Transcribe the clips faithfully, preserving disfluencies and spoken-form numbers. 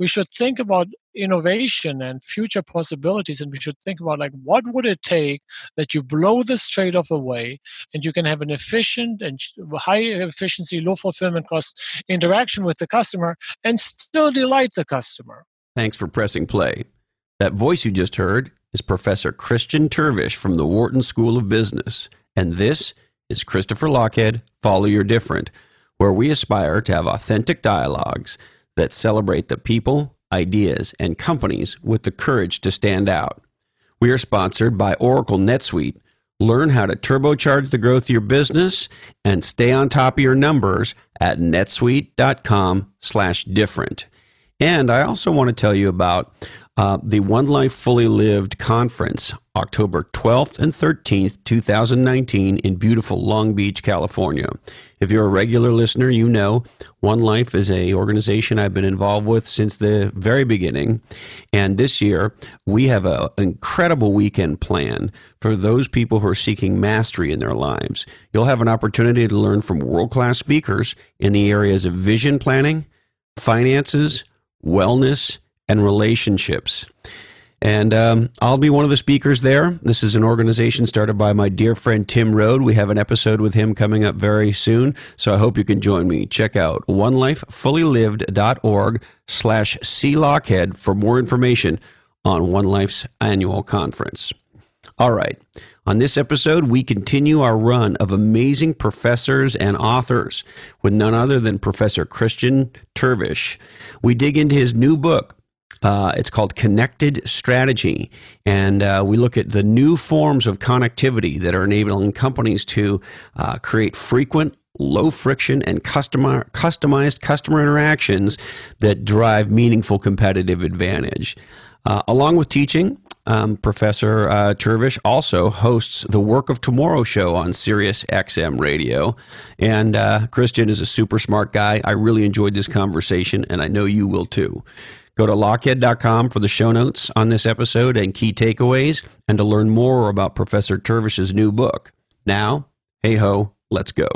we should think about innovation and future possibilities, and we should think about, like, what would it take that you blow this trade-off away and you can have an efficient and high efficiency, low fulfillment cost interaction with the customer and still delight the customer. Thanks for pressing play. That voice you just heard is Professor Christian Terwiesch from the Wharton School of Business, and this is Christopher Lochhead, Follow Your Different, where we aspire to have authentic dialogues that celebrate the people, ideas, and companies with the courage to stand out. We are sponsored by Oracle NetSuite. Learn how to turbocharge the growth of your business and stay on top of your numbers at netsuite.com slash different. And I also want to tell you about uh, the One Life Fully Lived Conference, October twelfth and thirteenth, two thousand nineteen, in beautiful Long Beach, California. If you're a regular listener, you know One Life is an organization I've been involved with since the very beginning. And this year, we have an incredible weekend planned for those people who are seeking mastery in their lives. You'll have an opportunity to learn from world-class speakers in the areas of vision planning, finances, wellness, and relationships. And um, I'll be one of the speakers there. This is an organization started by my dear friend Tim Road. We have an episode with him coming up very soon, so I hope you can join me. Check out onelifefullylived.org slash clockhead for more information on One Life's annual conference. All right. On this episode, we continue our run of amazing professors and authors with none other than Professor Christian Terwiesch. We dig into his new book. Uh, it's called Connected Strategy, and uh, we look at the new forms of connectivity that are enabling companies to uh, create frequent, low-friction, and customer, customized customer interactions that drive meaningful competitive advantage. Uh, along with teaching, Um, Professor uh, Terwiesch also hosts the Work of Tomorrow show on Sirius X M Radio. And uh, Christian is a super smart guy. I really enjoyed this conversation, and I know you will too. Go to Lochhead dot com for the show notes on this episode and key takeaways, and to learn more about Professor Terwiesch's new book. Now, hey ho, let's go.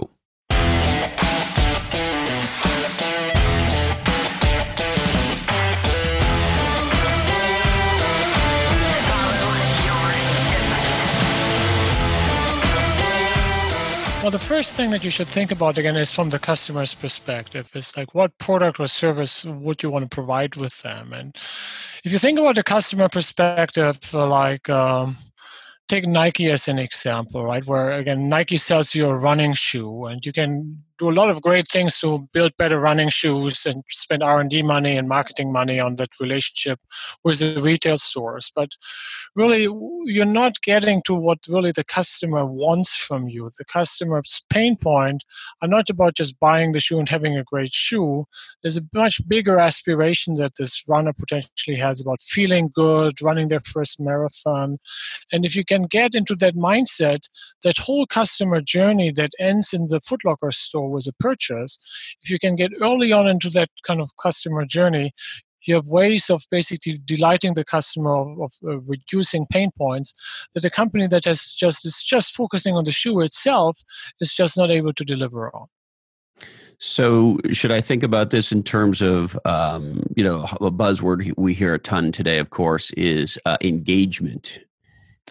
Well, the first thing that you should think about, again, is from the customer's perspective. It's like, what product or service would you want to provide with them? And if you think about the customer perspective, like um, take Nike as an example, right? Where, again, Nike sells you a running shoe, and you can do a lot of great things to build better running shoes and spend R and D money and marketing money on that relationship with the retail stores. But really, you're not getting to what really the customer wants from you. The customer's pain point are not about just buying the shoe and having a great shoe. There's a much bigger aspiration that this runner potentially has about feeling good, running their first marathon. And if you can get into that mindset, that whole customer journey that ends in the Foot Locker store was a purchase, if you can get early on into that kind of customer journey, you have ways of basically delighting the customer, of, of uh, reducing pain points that a company that has just is just focusing on the shoe itself is just not able to deliver on. So should I think about this in terms of, um, you know, a buzzword we hear a ton today, of course, is uh, engagement.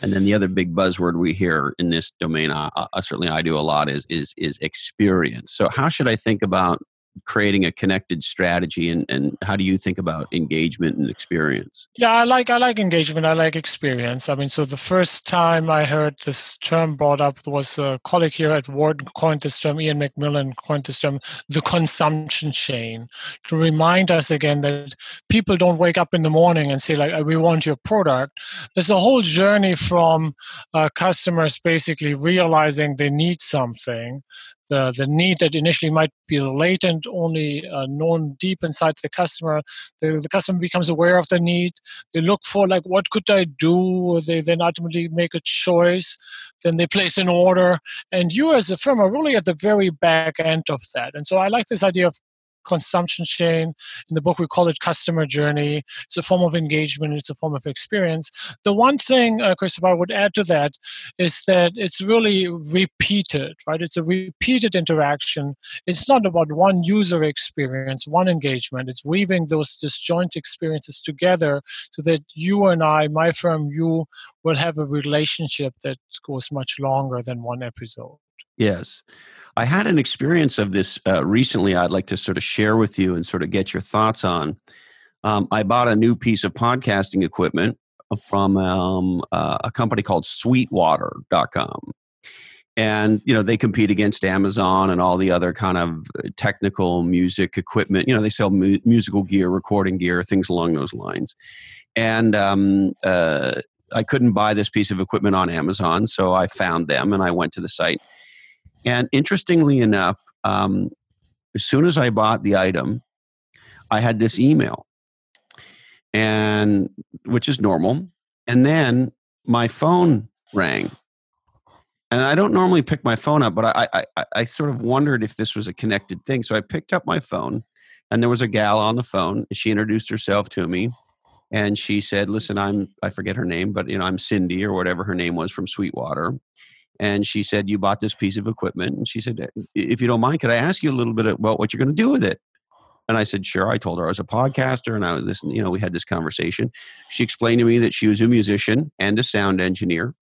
And then the other big buzzword we hear in this domain, uh, uh, certainly I do a lot, is is is experience. So how should I think about creating a connected strategy, and, and how do you think about engagement and experience? Yeah, I like I like engagement. I like experience. I mean, so the first time I heard this term brought up was a colleague here at Wharton coined this term, Ian MacMillan coined this term, the consumption chain, to remind us again that people don't wake up in the morning and say, like, we want your product. There's a whole journey from uh, customers basically realizing they need something, The, the need that initially might be latent, only uh, known deep inside the customer. The, the customer becomes aware of the need. They look for, like, what could I do? They then ultimately make a choice. Then they place an order. And you as a firm are really at the very back end of that. And so I like this idea of consumption chain. In the book, we call it customer journey. It's a form of engagement. It's a form of experience. The one thing, uh, Christopher, I would add to that is that it's really repeated, right? It's a repeated interaction. It's not about one user experience, one engagement. It's weaving those disjoint experiences together so that you and I, my firm, you, will have a relationship that goes much longer than one episode. Yes. I had an experience of this uh, recently I'd like to sort of share with you and sort of get your thoughts on. Um, I bought a new piece of podcasting equipment from um, uh, a company called Sweetwater dot com. And, you know, they compete against Amazon and all the other kind of technical music equipment. You know, they sell mu- musical gear, recording gear, things along those lines. And um, uh, I couldn't buy this piece of equipment on Amazon, so I found them and I went to the site. And interestingly enough, um, as soon as I bought the item, I had this email, and which is normal. And then my phone rang, and I don't normally pick my phone up, but I, I, I sort of wondered if this was a connected thing. So I picked up my phone, and there was a gal on the phone. She introduced herself to me, and she said, "Listen, I'm I forget her name, but you know, I'm Cindy or whatever her name was from Sweetwater." And she said, "You bought this piece of equipment." And she said, "If you don't mind, could I ask you a little bit about what you're going to do with it?" And I said, "Sure." I told her I was a podcaster, and I was listening. You know, we had this conversation. She explained to me that she was a musician and a sound engineer,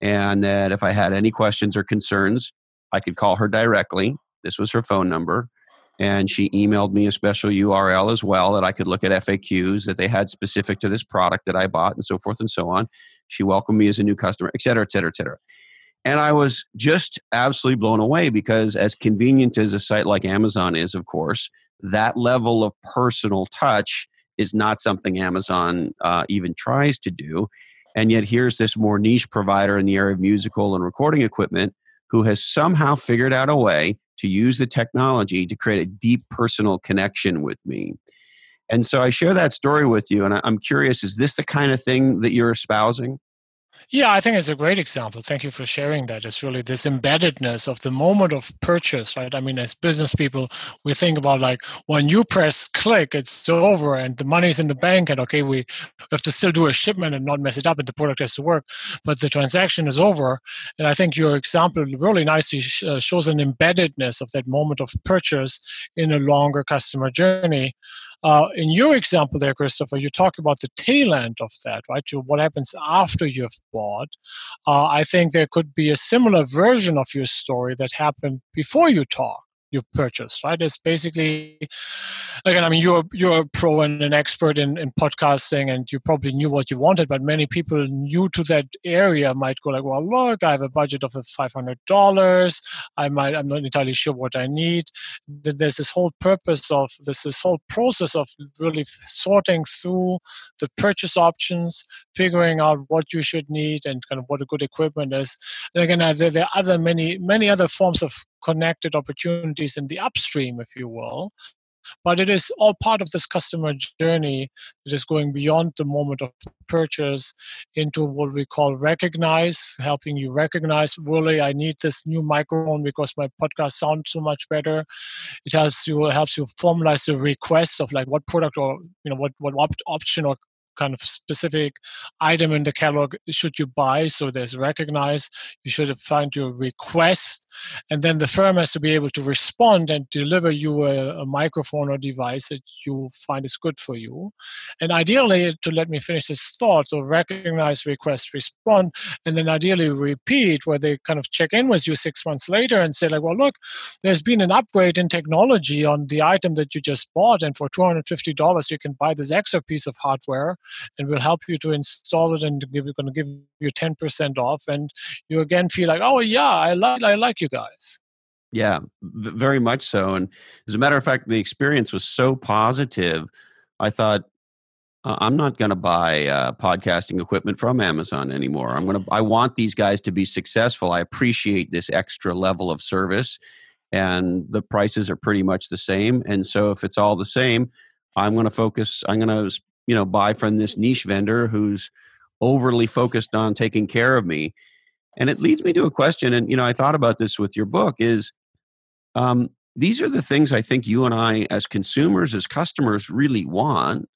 and that if I had any questions or concerns, I could call her directly. This was her phone number. And she emailed me a special U R L as well that I could look at F A Qs that they had specific to this product that I bought, and so forth and so on. She welcomed me as a new customer, et cetera, et cetera, et cetera. And I was just absolutely blown away because as convenient as a site like Amazon is, of course, that level of personal touch is not something Amazon uh, even tries to do. And yet here's this more niche provider in the area of musical and recording equipment who has somehow figured out a way to use the technology to create a deep personal connection with me. And so I share that story with you, and I'm curious, is this the kind of thing that you're espousing? Yeah, I think it's a great example. Thank you for sharing that. It's really this embeddedness of the moment of purchase, right? I mean, as business people, we think about like when you press click, it's over and the money's in the bank and okay, we have to still do a shipment and not mess it up and the product has to work, but the transaction is over. And I think your example really nicely sh- uh, shows an embeddedness of that moment of purchase in a longer customer journey. Uh, in your example there, Christopher, you talk about the tail end of that, right? You, what happens after you've bought. Uh, I think there could be a similar version of your story that happened before you talk. You purchase, right? It's basically, again, I mean, you're you're a pro and an expert in, in podcasting, and you probably knew what you wanted, but many people new to that area might go like, well, look, I have a budget of five hundred dollars. I might, I'm not entirely sure what I need. There's this whole purpose of, there's this whole process of really sorting through the purchase options, figuring out what you should need and kind of what a good equipment is. And again, there, there are other many, many other forms of connected opportunities in the upstream, if you will. But it is all part of this customer journey that is going beyond the moment of purchase into what we call recognize, helping you recognize, really, I need this new microphone because my podcast sounds so much better. It helps you, helps you formalize the request of like what product or, you know, what, what op- option or kind of specific item in the catalog should you buy. So there's recognize, you should find your request, and then the firm has to be able to respond and deliver you a, a microphone or device that you find is good for you. And ideally, to let me finish this thought, so recognize, request, respond, and then ideally repeat, where they kind of check in with you six months later and say like, well, look, there's been an upgrade in technology on the item that you just bought, and for two hundred fifty dollars you can buy this extra piece of hardware, and we'll help you to install it, and we're going to give you ten percent off. And you again feel like, oh yeah, I like I like you guys. Yeah, very much so. And as a matter of fact, the experience was so positive. I thought, uh, I'm not going to buy uh, podcasting equipment from Amazon anymore. I'm going to. I want these guys to be successful. I appreciate this extra level of service, and the prices are pretty much the same. And so, if it's all the same, I'm going to focus. I'm going to you know, buy from this niche vendor who's overly focused on taking care of me. And it leads me to a question, and, you know, I thought about this with your book, is um, These are the things I think you and I as consumers, as customers really want.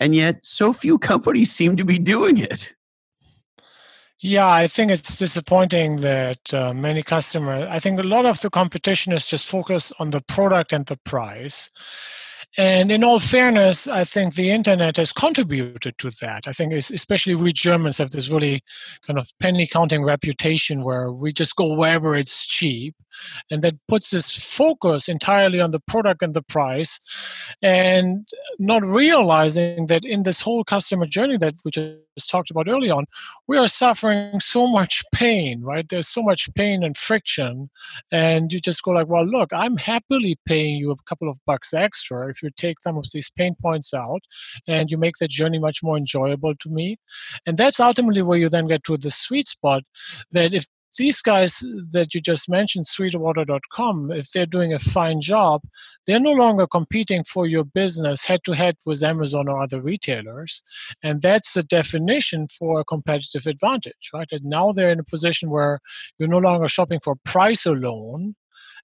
And yet so few companies seem to be doing it. Yeah, I think it's disappointing that uh, many customers, I think a lot of the competition is just focused on the product and the price. And in all fairness, I think the internet has contributed to that. I think especially we Germans have this really kind of penny counting reputation where we just go wherever it's cheap. And that puts this focus entirely on the product and the price and not realizing that in this whole customer journey that we just talked about early on, we are suffering so much pain, right? There's so much pain and friction. And you just go like, well, look, I'm happily paying you a couple of bucks extra if you take some of these pain points out and you make that journey much more enjoyable to me. And that's ultimately where you then get to the sweet spot that if these guys that you just mentioned, Sweetwater dot com, if they're doing a fine job, they're no longer competing for your business head-to-head with Amazon or other retailers. And that's the definition for a competitive advantage, right? And now they're in a position where you're no longer shopping for price alone,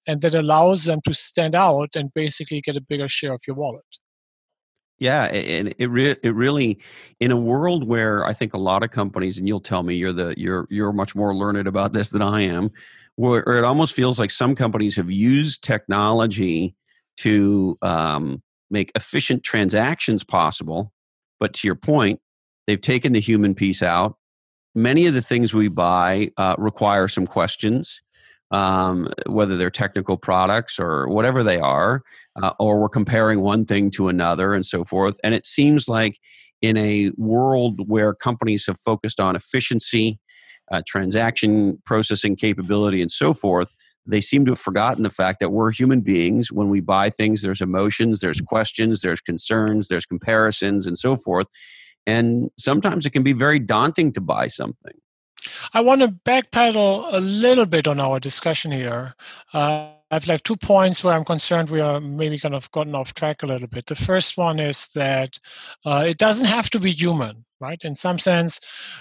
and that allows them to stand out and basically get a bigger share of your wallet. Yeah, and it re- it really, in a world where I think a lot of companies, and you'll tell me you're the you're you're much more learned about this than I am, where it almost feels like some companies have used technology to um, make efficient transactions possible. But to your point, they've taken the human piece out. Many of the things we buy uh, require some questions. Um, whether they're technical products or whatever they are, uh, or we're comparing one thing to another and so forth. And it seems like in a world where companies have focused on efficiency, uh, transaction processing capability, and so forth, they seem to have forgotten the fact that we're human beings. When we buy things, there's emotions, there's questions, there's concerns, there's comparisons, and so forth. And sometimes it can be very daunting to buy something. I want to backpedal a little bit on our discussion here. Uh, I have like two points where I'm concerned we are maybe kind of gotten off track a little bit. The first one is that uh, it doesn't have to be human, right? In some sense,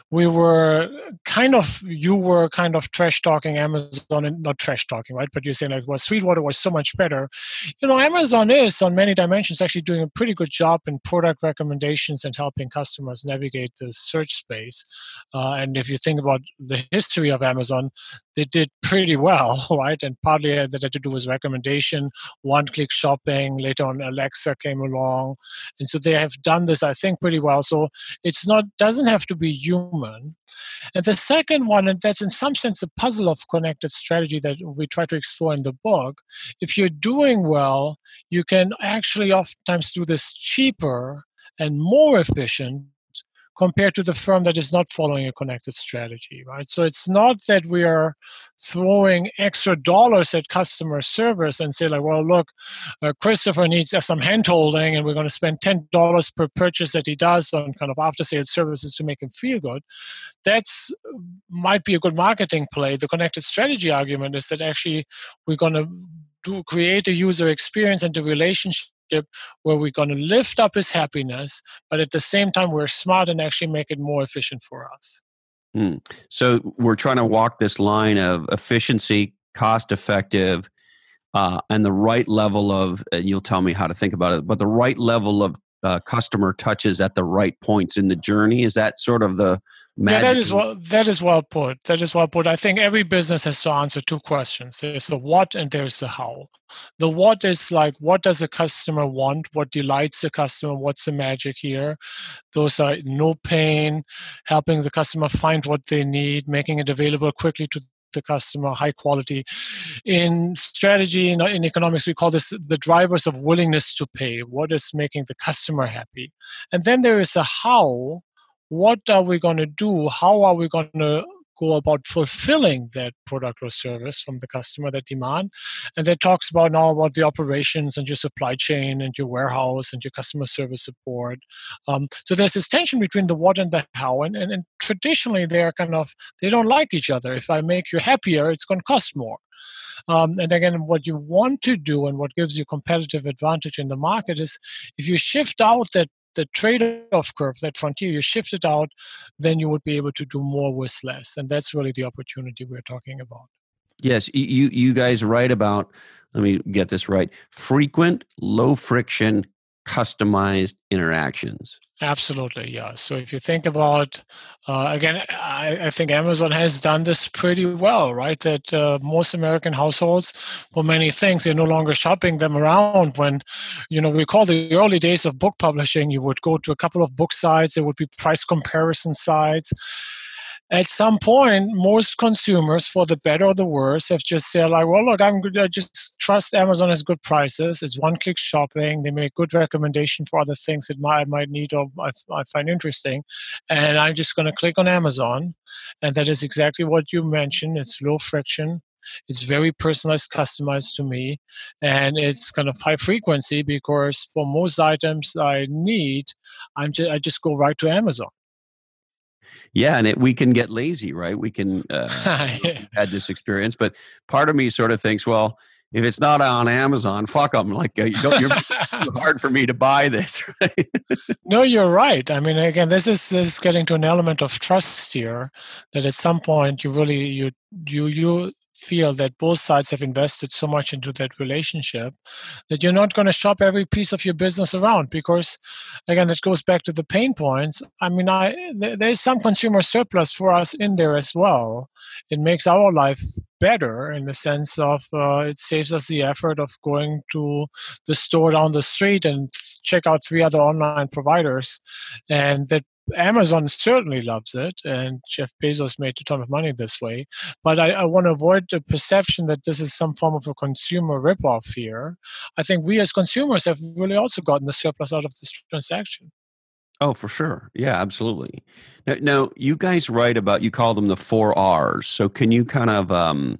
we were kind of, you were kind of trash talking Amazon, and not trash talking, right? But you're saying like, well, Sweetwater was so much better. You know, Amazon is on many dimensions actually doing a pretty good job in product recommendations and helping customers navigate the search space. Uh, and if you think about the history of Amazon, they did pretty well, right? And partly that had to do with recommendation, one-click shopping, later on Alexa came along. And so they have done this, I think, pretty well. So it's not doesn't have to be human. And the second one, and that's in some sense a puzzle of connected strategy that we try to explore in the book, if you're doing well, you can actually oftentimes do this cheaper and more efficient compared to the firm that is not following a connected strategy, right? So it's not that we are throwing extra dollars at customer service and say like, well, look, uh, Christopher needs some hand-holding and we're going to spend ten dollars per purchase that he does on kind of after-sales services to make him feel good. That's might be a good marketing play. The connected strategy argument is that actually we're going to do create a user experience and a relationship where we're going to lift up his happiness, but at the same time, we're smart and actually make it more efficient for us. Mm. So we're trying to walk this line of efficiency, cost-effective, uh, and the right level of, and you'll tell me how to think about it, but the right level of uh, customer touches at the right points in the journey. Is that sort of the magic? Yeah, that is well, that is well put. That is well put. I think every business has to answer two questions. There's the what and there's the how. The what is like, what does a customer want? What delights the customer? What's the magic here? Those are no pain, helping the customer find what they need, making it available quickly to the customer, high quality. In strategy, in, in economics, we call this the drivers of willingness to pay. What is making the customer happy? And then there is a how. What are we going to do? How are we going to go about fulfilling that product or service from the customer, that demand? And that talks about now about the operations and your supply chain and your warehouse and your customer service support. Um, so there's this tension between the what and the how. And, and, and traditionally, they're kind of, they don't like each other. If I make you happier, it's going to cost more. Um, and again, what you want to do and what gives you competitive advantage in the market is if you shift out that the trade-off curve, that frontier, you shift it out, then you would be able to do more with less. And that's really the opportunity we're talking about. Yes, you you guys write about, let me get this right, frequent, low-friction, customized interactions. Absolutely, yeah. So if you think about, uh, again, I, I think Amazon has done this pretty well, right? That uh, most American households, for many things, they're no longer shopping them around. When, you know, we recall the early days of book publishing, you would go to a couple of book sites, there would be price comparison sites. At some point, most consumers, for the better or the worse, have just said, like, well, look, I'm good. I just trust Amazon has good prices. It's one-click shopping. They make good recommendation for other things that I might need or I, I find interesting. And I'm just going to click on Amazon. And that is exactly what you mentioned. It's low friction. It's very personalized, customized to me, and it's kind of high frequency because for most items I need, I'm just, I just go right to Amazon. Yeah, and it, we can get lazy, right? We can uh, yeah. had this experience, but part of me sort of thinks, well, if it's not on Amazon, fuck them. Like, uh, you don't, you're too hard for me to buy this. Right? No, you're right. I mean, again, this is this is getting to an element of trust here. That at some point you really you you you. feel that both sides have invested so much into that relationship that you're not going to shop every piece of your business around because, again, that goes back to the pain points. I mean, I th- there's some consumer surplus for us in there as well. It makes our life better in the sense of uh, it saves us the effort of going to the store down the street and check out three other online providers, and that Amazon certainly loves it, and Jeff Bezos made a ton of money this way. But I, I want to avoid the perception that this is some form of a consumer ripoff here. I think we as consumers have really also gotten the surplus out of this transaction. Oh, for sure. Yeah, absolutely. Now, now you guys write about, you call them the four R's. So can you kind of, um,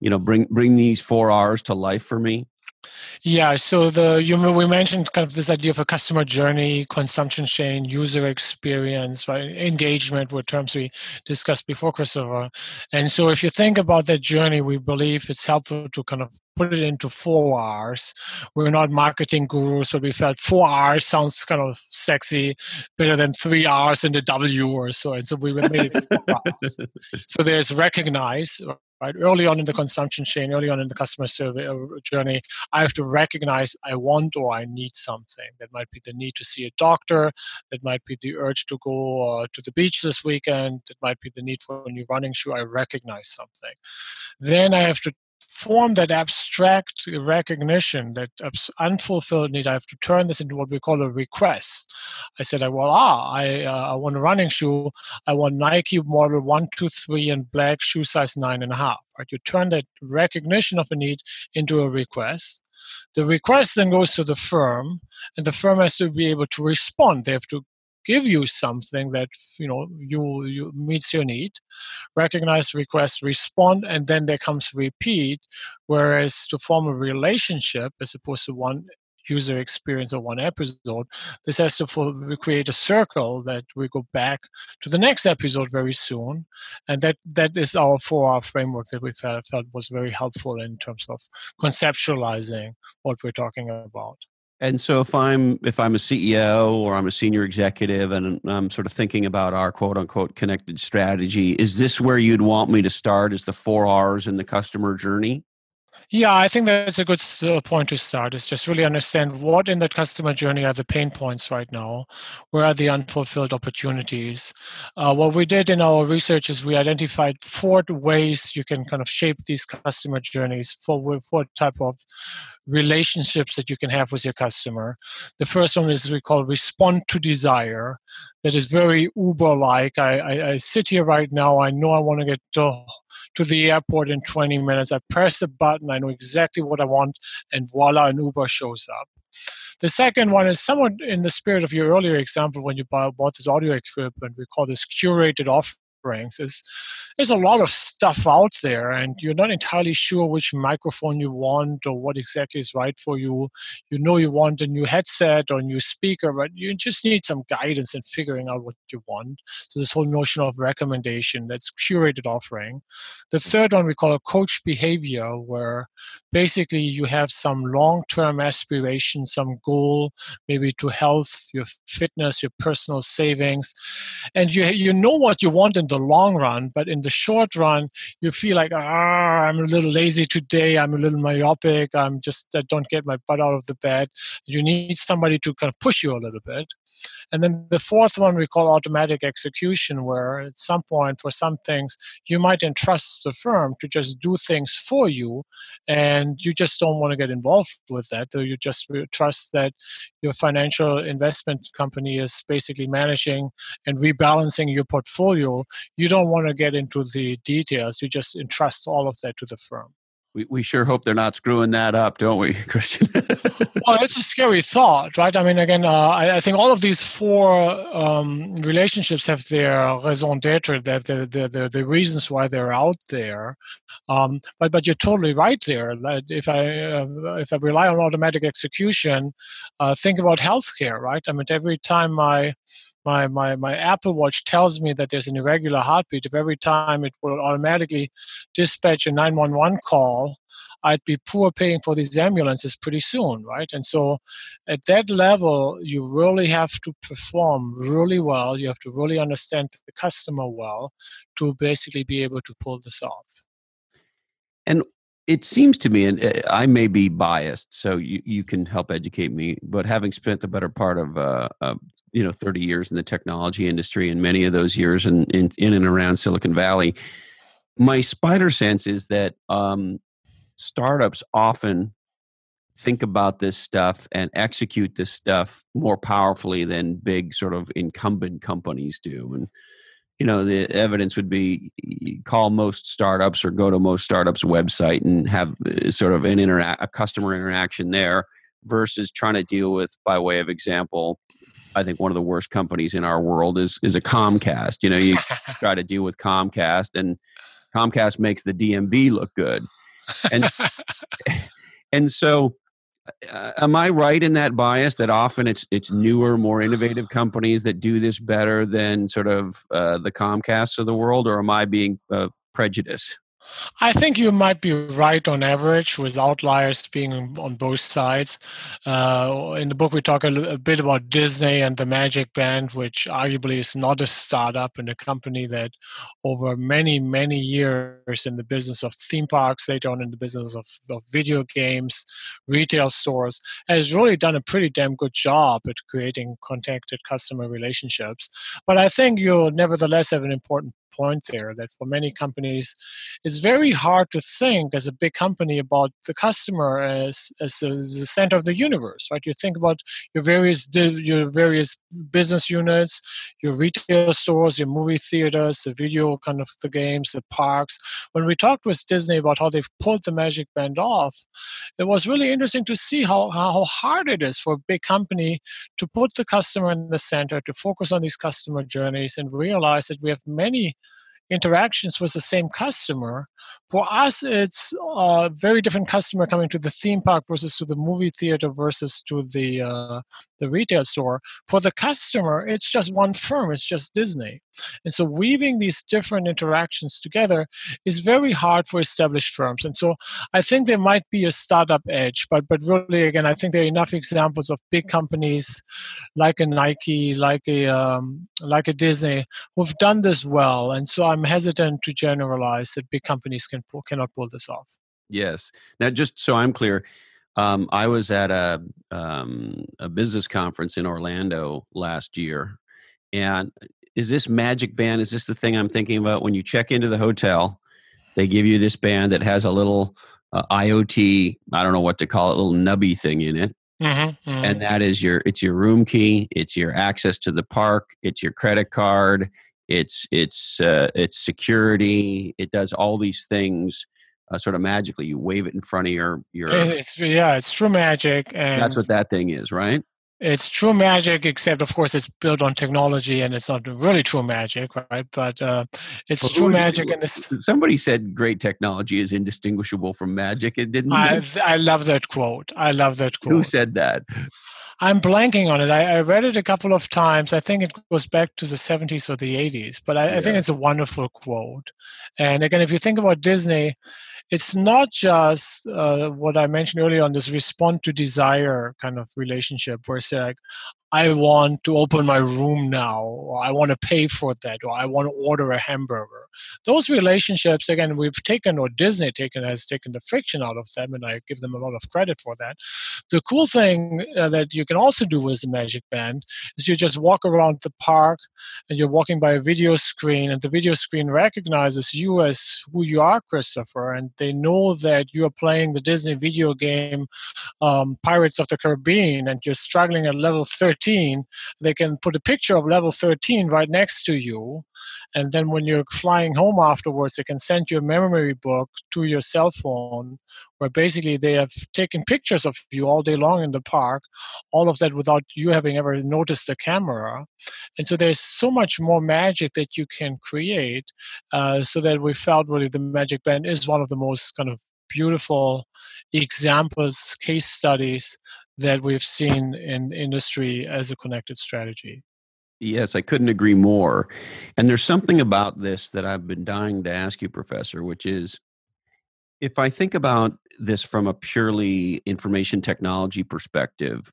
you know, bring bring these four R's to life for me? Yeah, so the you we mentioned kind of this idea of a customer journey, consumption chain, user experience, right? Engagement were terms we discussed before, Christopher. And so if you think about that journey, we believe it's helpful to kind of put it into four R's. We're not marketing gurus, but we felt four R's sounds kind of sexy, better than three R's and a W or so. And so we made it four R's. So there's recognize. Right, early on in the consumption chain, early on in the customer survey journey, I have to recognize I want or I need something. That might be the need to see a doctor. That might be the urge to go uh, to the beach this weekend. It might be the need for a new running shoe. I recognize something. Then I have to form that abstract recognition, that unfulfilled need. I have to turn this into what we call a request. I said, well, ah, I, uh, I want a running shoe. I want Nike model one two three and black, shoe size nine and a half. Right? You turn that recognition of a need into a request. The request then goes to the firm, and the firm has to be able to respond. They have to give you something that you know you, you meets your need, recognize, request, respond, and then there comes repeat, whereas to form a relationship as opposed to one user experience or one episode, this has to full, create a circle that we go back to the next episode very soon. And that, that is our four-hour framework that we felt, felt was very helpful in terms of conceptualizing what we're talking about. And so if I'm if I'm a C E O or I'm a senior executive and I'm sort of thinking about our quote-unquote connected strategy, is this where you'd want me to start, is the four R's in the customer journey? Yeah, I think that's a good point to start, is just really understand what in that customer journey are the pain points right now, where are the unfulfilled opportunities. Uh, what we did in our research is we identified four ways you can kind of shape these customer journeys, for four type of relationships that you can have with your customer. The first one is we call respond to desire. That is very Uber-like. I, I, I sit here right now, I know I want to get to, to the airport in twenty minutes. I press the button, I know exactly what I want, and voila, an Uber shows up. The second one is somewhat in the spirit of your earlier example when you bought this audio equipment. We call this curated offerings. It's, there's a lot of stuff out there, and you're not entirely sure which microphone you want or what exactly is right for you. You know you want a new headset or a new speaker, but you just need some guidance in figuring out what you want. So this whole notion of recommendation, that's curated offering. The third one we call a coach behavior, where basically you have some long-term aspiration, some goal, maybe to health, your fitness, your personal savings, and you you know what you want in the long run. But in the short run, you feel like, ah, I'm a little lazy today. I'm a little myopic. I'm just, I don't get my butt out of the bed. You need somebody to kind of push you a little bit. And then the fourth one we call automatic execution, where at some point for some things, you might entrust the firm to just do things for you, and you just don't want to get involved with that. So you just trust that your financial investment company is basically managing and rebalancing your portfolio. You don't want to get into the details. You just entrust all of that to the firm. We, we sure hope they're not screwing that up, don't we, Christian? Well, it's a scary thought, right? I mean, again, uh, I, I think all of these four um, relationships have their raison d'etre, that the, the, the, the reasons why they're out there. Um, but but you're totally right there. Like if I uh, if I rely on automatic execution, uh, think about healthcare, right? I mean, every time my My, my, my Apple Watch tells me that there's an irregular heartbeat, if every time it will automatically dispatch a nine one one call, I'd be poor paying for these ambulances pretty soon, right? And so at that level, you really have to perform really well. You have to really understand the customer well to basically be able to pull this off. And it seems to me, and I may be biased, so you, you can help educate me, but having spent the better part of uh, uh, you know thirty years in the technology industry, and many of those years in, in, in and around Silicon Valley, my spider sense is that um, startups often think about this stuff and execute this stuff more powerfully than big sort of incumbent companies do. And you know, the evidence would be call most startups or go to most startups' website and have sort of an intera- a customer interaction there, versus trying to deal with, by way of example, I think one of the worst companies in our world is is a Comcast. You know, you try to deal with Comcast, and Comcast makes the D M V look good. And and so Uh, am I right in that bias that often it's it's newer, more innovative companies that do this better than sort of uh, the Comcasts of the world, or am I being uh, prejudiced? I think you might be right on average, with outliers being on both sides. Uh, in the book, we talk a, l- a bit about Disney and the Magic Band, which arguably is not a startup, and a company that over many, many years in the business of theme parks, later on in the business of, of video games, retail stores, has really done a pretty damn good job at creating connected customer relationships. But I think you nevertheless have an important point there, that for many companies, it's very hard to think as a big company about the customer as as the, as the center of the universe, right? You think about your various your various business units, your retail stores, your movie theaters, the video kind of the games, the parks. When we talked with Disney about how they've pulled the Magic Band off, it was really interesting to see how how hard it is for a big company to put the customer in the center, to focus on these customer journeys, and realize that we have many interactions with the same customer. For us, it's a very different customer coming to the theme park versus to the movie theater versus to the uh, the retail store. For the customer, it's just one firm. It's just Disney. And so weaving these different interactions together is very hard for established firms. And so I think there might be a startup edge, but but really, again, I think there are enough examples of big companies like a Nike, like a um, like a Disney, who've done this well. And so I'm hesitant to generalize that big companies can Pull, cannot pull this off. Yes. Now, just so I'm clear, um, I was at a um, a business conference in Orlando last year, and is this Magic Band? Is this the thing I'm thinking about? When you check into the hotel, they give you this band that has a little uh, I O T, I don't know what to call it, little nubby thing in it, mm-hmm, mm-hmm. and that is your it's your room key, it's your access to the park, it's your credit card. It's it's uh, it's security. It does all these things uh, sort of magically. You wave it in front of your your. It's, yeah, it's true magic, and that's what that thing is, right? It's true magic, except of course it's built on technology, and it's not really true magic, right? But uh, it's well, true magic, it, and it's, somebody said great technology is indistinguishable from magic. It didn't. I I love that quote. I love that quote. Who said that? I'm blanking on it. I, I read it a couple of times. I think it goes back to the seventies or the eighties, but I, yeah. I think it's a wonderful quote. And again, if you think about Disney, it's not just uh, what I mentioned earlier on this respond to desire kind of relationship where it's like, I want to open my room now, or I want to pay for that, or I want to order a hamburger. Those relationships, again, we've taken, or Disney taken has taken the friction out of them, and I give them a lot of credit for that. The cool thing uh, that you can also do with the Magic Band is you just walk around the park, and you're walking by a video screen, and the video screen recognizes you as who you are, Christopher, and they know that you are playing the Disney video game um, Pirates of the Caribbean, and you're struggling at level thirteen. They can put a picture of level thirteen right next to you, and then when you're flying home afterwards, they can send you a memory book to your cell phone where basically they have taken pictures of you all day long in the park, all of that without you having ever noticed the camera. And so there's so much more magic that you can create, uh, so that we felt really the Magic Band is one of the most kind of beautiful examples, case studies that we've seen in industry as a connected strategy. Yes, I couldn't agree more. And there's something about this that I've been dying to ask you, Professor, which is, if I think about this from a purely information technology perspective,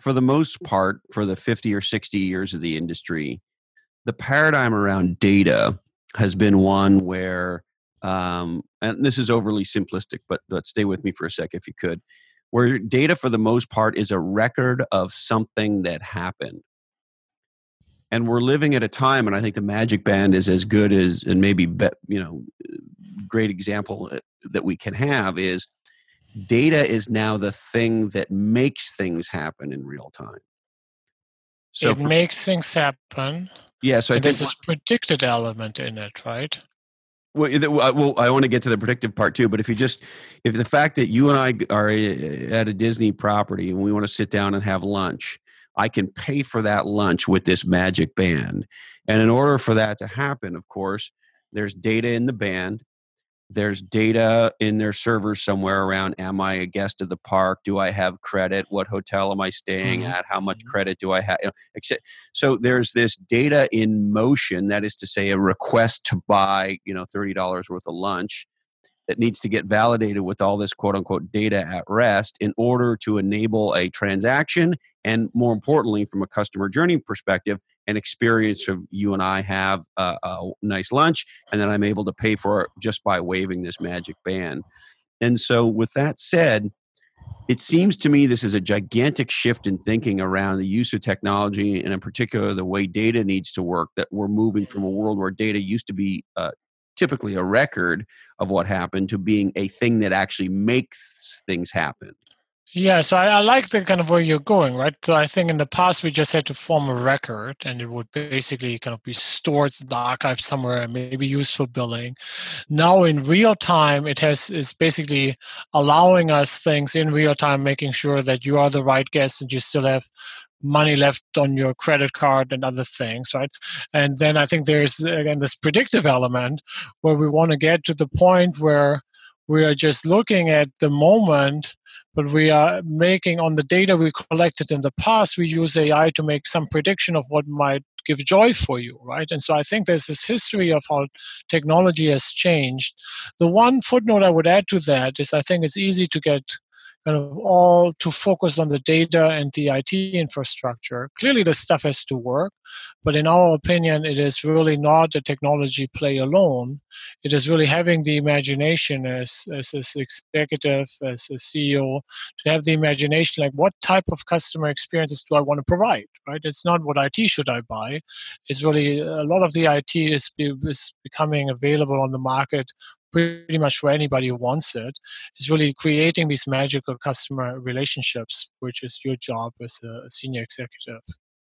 for the most part, for the fifty or sixty years of the industry, the paradigm around data has been one where, um, and this is overly simplistic, but, but stay with me for a sec if you could, where data for the most part is a record of something that happened. And we're living at a time, and I think the Magic Band is as good as, and maybe, be, you know, great example that we can have is data is now the thing that makes things happen in real time. So it for, makes things happen. Yeah, so I think there's this predicted element in it, right? Well, well, I want to get to the predictive part too, but if you just, if the fact that you and I are at a Disney property and we want to sit down and have lunch, I can pay for that lunch with this Magic Band. And in order for that to happen, of course, there's data in the band. There's data in their servers somewhere around, am I a guest of the park? Do I have credit? What hotel am I staying mm-hmm. at? How much mm-hmm. credit do I have? You know, so there's this data in motion, that is to say a request to buy, you know, thirty dollars worth of lunch that needs to get validated with all this quote-unquote data at rest in order to enable a transaction, and more importantly, from a customer journey perspective, an experience of you and I have a, a nice lunch, and then I'm able to pay for it just by waving this Magic Band. And so with that said, it seems to me this is a gigantic shift in thinking around the use of technology, and in particular the way data needs to work, that we're moving from a world where data used to be uh, typically a record of what happened to being a thing that actually makes things happen. Yeah, so I, I like the kind of where you're going, right? So I think in the past, we just had to form a record and it would basically kind of be stored in the archive somewhere and maybe used for billing. Now in real time, it has is basically allowing us things in real time, making sure that you are the right guest and you still have money left on your credit card and other things, right? And then I think there's, again, this predictive element where we want to get to the point where we are just looking at the moment, but we are making on the data we collected in the past, we use A I to make some prediction of what might give joy for you, right? And so I think there's this history of how technology has changed. The one footnote I would add to that is I think it's easy to get kind of all to focus on the data and the I T infrastructure. Clearly, this stuff has to work, but in our opinion, it is really not a technology play alone. It is really having the imagination as as an executive, as a C E O, to have the imagination, like what type of customer experiences do I want to provide, right? It's not what I T should I buy. It's really a lot of the I T is, is becoming available on the market pretty much for anybody who wants it. It's really creating these magical customer relationships, which is your job as a senior executive.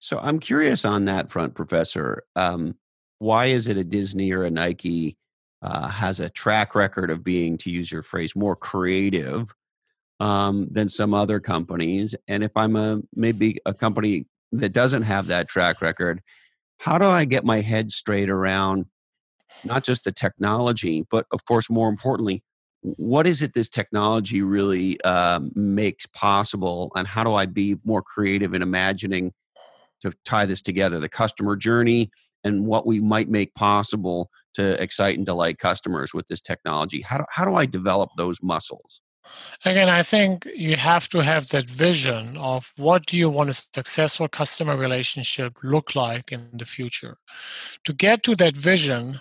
So I'm curious on that front, Professor. Um, why is it a Disney or a Nike uh, has a track record of being, to use your phrase, more creative um, than some other companies? And if I'm a maybe a company that doesn't have that track record, how do I get my head straight around not just the technology, but of course, more importantly, what is it this technology really um, makes possible, and how do I be more creative in imagining to tie this together, the customer journey and what we might make possible to excite and delight customers with this technology? How do, how do I develop those muscles? Again, I think you have to have that vision of what do you want a successful customer relationship look like in the future. To get to that vision,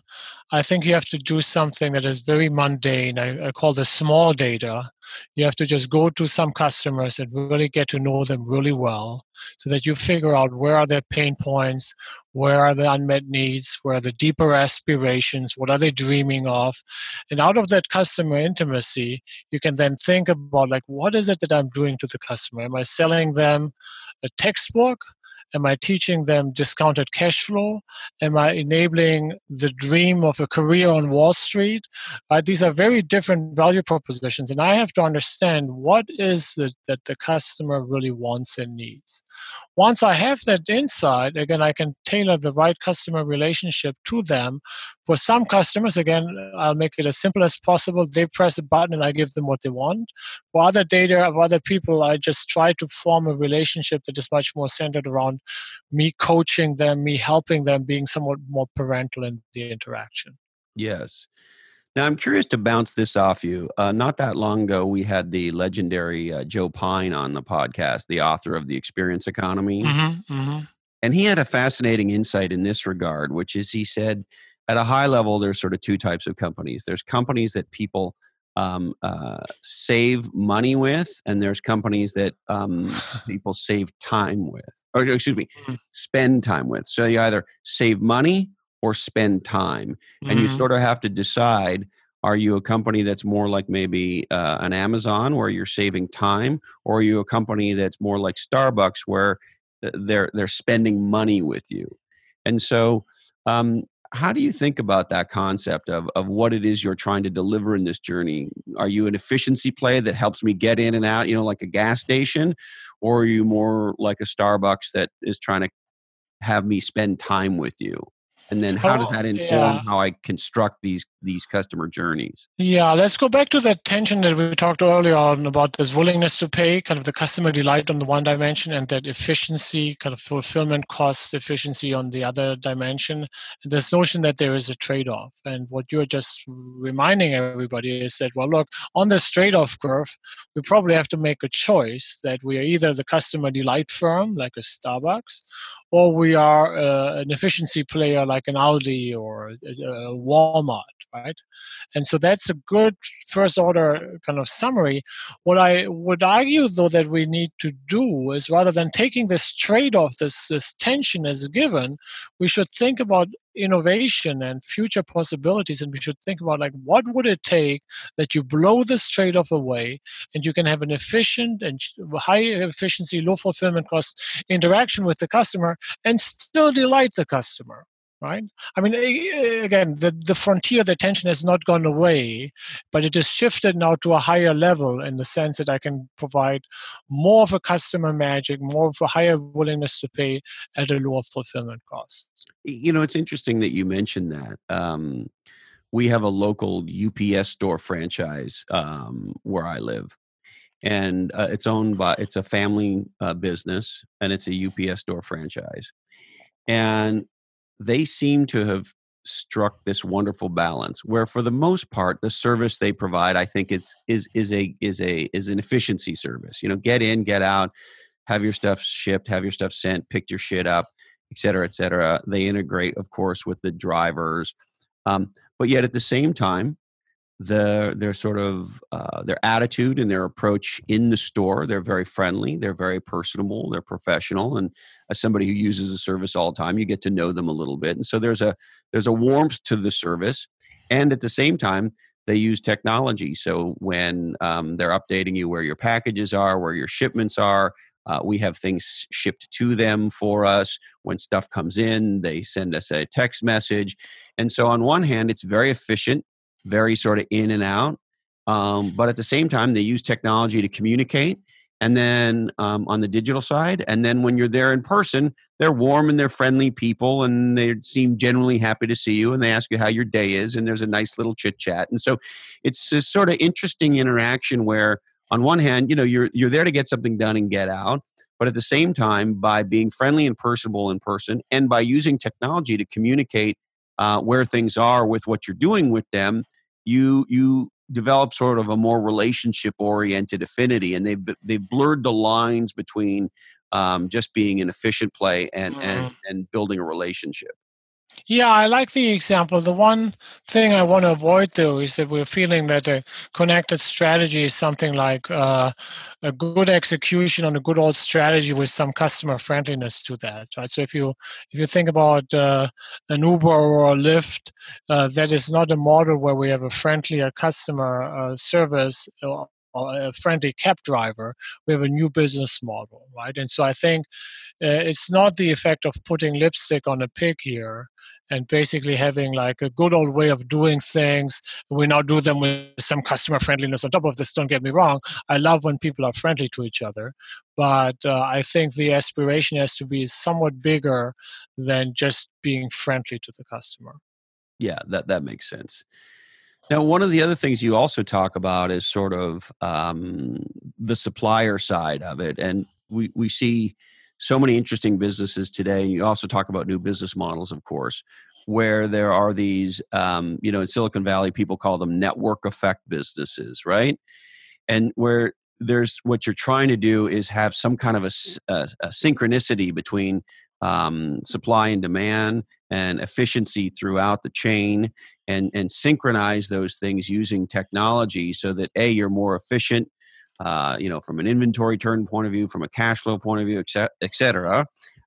I think you have to do something that is very mundane. I, I call this small data. You have to just go to some customers and really get to know them really well so that you figure out where are their pain points, where are the unmet needs, where are the deeper aspirations, what are they dreaming of. And out of that customer intimacy, you can then think about, like, what is it that I'm doing to the customer? Am I selling them a textbook? Am I teaching them discounted cash flow? Am I enabling the dream of a career on Wall Street? Uh, these are very different value propositions, and I have to understand what is it that the customer really wants and needs. Once I have that insight, again, I can tailor the right customer relationship to them. For some customers, again, I'll make it as simple as possible. They press a button and I give them what they want. For other data of other people, I just try to form a relationship that is much more centered around me coaching them, me helping them, being somewhat more parental in the interaction. Yes. Now, I'm curious to bounce this off you. Uh, not that long ago, we had the legendary uh, Joe Pine on the podcast, the author of The Experience Economy. Mm-hmm, mm-hmm. And he had a fascinating insight in this regard, which is he said, at a high level, there's sort of two types of companies. There's companies that people um, uh, save money with, and there's companies that um, people save time with, or excuse me, spend time with. So you either save money or spend time. Mm-hmm. And you sort of have to decide, are you a company that's more like maybe uh, an Amazon where you're saving time, or are you a company that's more like Starbucks where they're, they're spending money with you? And so, um, how do you think about that concept of, of what it is you're trying to deliver in this journey? Are you an efficiency play that helps me get in and out, you know, like a gas station? Or are you more like a Starbucks that is trying to have me spend time with you? And then how does that inform yeah. how I construct these these customer journeys? Yeah, let's go back to that tension that we talked earlier on about this willingness to pay, kind of the customer delight on the one dimension, and that efficiency, kind of fulfillment cost efficiency on the other dimension. And this notion that there is a trade-off. And what you're just reminding everybody is that, well, look, on this trade-off curve, we probably have to make a choice that we are either the customer delight firm, like a Starbucks, or we are uh, an efficiency player like an Aldi or uh, Walmart, right? And so that's a good first order kind of summary. What I would argue, though, that we need to do is, rather than taking this trade-off, this, this tension as a given, we should think about innovation and future possibilities, and we should think about, like, what would it take that you blow this trade-off away and you can have an efficient and high efficiency, low fulfillment cost interaction with the customer and still delight the customer, right? I mean, again, the, the frontier, the tension has not gone away, but it is shifted now to a higher level in the sense that I can provide more of a customer magic, more of a higher willingness to pay at a lower fulfillment cost. You know, it's interesting that you mentioned that. Um, we have a local U P S store franchise um, where I live, and uh, it's owned by, it's a family uh, business, and it's a U P S store franchise. And they seem to have struck this wonderful balance where, for the most part, the service they provide, I think, is is is a is a is an efficiency service. You know, get in, get out, have your stuff shipped, have your stuff sent, pick your shit up, et cetera, et cetera. They integrate, of course, with the drivers, um, but yet at the same time, the their sort of uh, their attitude and their approach in the store, they're very friendly, they're very personable, they're professional. And as somebody who uses the service all the time, you get to know them a little bit. And so there's a there's a warmth to the service, and at the same time, they use technology. So when um, they're updating you where your packages are, where your shipments are, uh, we have things shipped to them for us. When stuff comes in, they send us a text message. And so on one hand, it's very efficient, very sort of in and out. Um, but at the same time, they use technology to communicate. and then um, on the digital side. And then when you're there in person, they're warm and they're friendly people, and they seem generally happy to see you, and they ask you how your day is, and there's a nice little chit chat. And so it's this sort of interesting interaction where on one hand, you know, you're you're there to get something done and get out. But at the same time, by being friendly and personable in person, and by using technology to communicate uh, where things are with what you're doing with them, you you develop sort of a more relationship-oriented affinity. And they've, they've blurred the lines between um, just being an efficient play and, mm. and and building a relationship. Yeah, I like the example. The one thing I want to avoid, though, is that we're feeling that a connected strategy is something like uh, a good execution on a good old strategy with some customer friendliness to that, right? So if you if you think about uh, an Uber or a Lyft, uh, that is not a model where we have a friendlier customer uh, service or a friendly cab driver. We have a new business model, right? And so I think uh, it's not the effect of putting lipstick on a pig here and basically having like a good old way of doing things. We now do them with some customer friendliness on top of this. Don't get me wrong. I love when people are friendly to each other, but uh, I think the aspiration has to be somewhat bigger than just being friendly to the customer. Yeah, that, that makes sense. Now, one of the other things you also talk about is sort of um, the supplier side of it. And we, we see so many interesting businesses today. You also talk about new business models, of course, where there are these, um, you know, in Silicon Valley, people call them network effect businesses, right? And where there's what you're trying to do is have some kind of a, a, a synchronicity between um, supply and demand and efficiency throughout the chain, and, and synchronize those things using technology so that A, you're more efficient, uh, you know, from an inventory turn point of view, from a cash flow point of view, et cetera.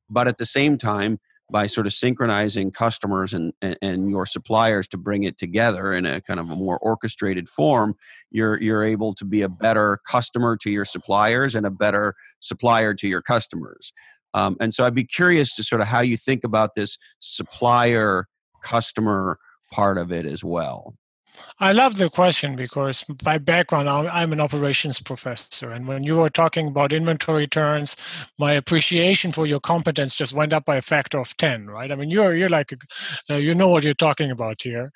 But at the same time, by sort of synchronizing customers and, and, and your suppliers to bring it together in a kind of a more orchestrated form, you're you're able to be a better customer to your suppliers and a better supplier to your customers. Um, and so I'd be curious to sort of how you think about this supplier-customer part of it as well. I love the question because by background, I'm an operations professor. And when you were talking about inventory turns, my appreciation for your competence just went up by a factor of ten, right? I mean, you're you're like, a, you know what you're talking about here.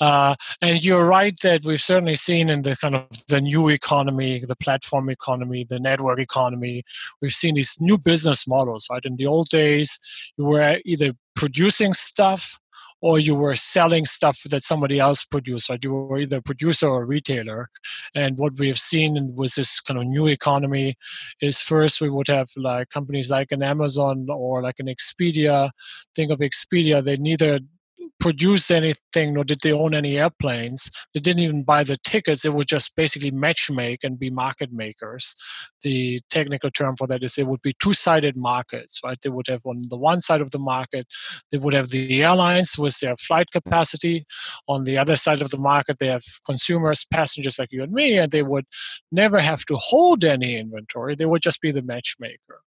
Uh, and you're right that we've certainly seen in the kind of the new economy, the platform economy, the network economy, we've seen these new business models, right? In the old days, you were either producing stuff or you were selling stuff that somebody else produced, right? You were either a producer or a retailer. And what we have seen with this kind of new economy is first we would have like companies like an Amazon or like an Expedia. Think of Expedia, they neither produce anything, nor did they own any airplanes. They didn't even buy the tickets. They would just basically matchmake and be market makers. The technical term for that is it would be two-sided markets, right? They would have on the one side of the market, they would have the airlines with their flight capacity. On the other side of the market, they have consumers, passengers like you and me, and they would never have to hold any inventory. They would just be the matchmaker.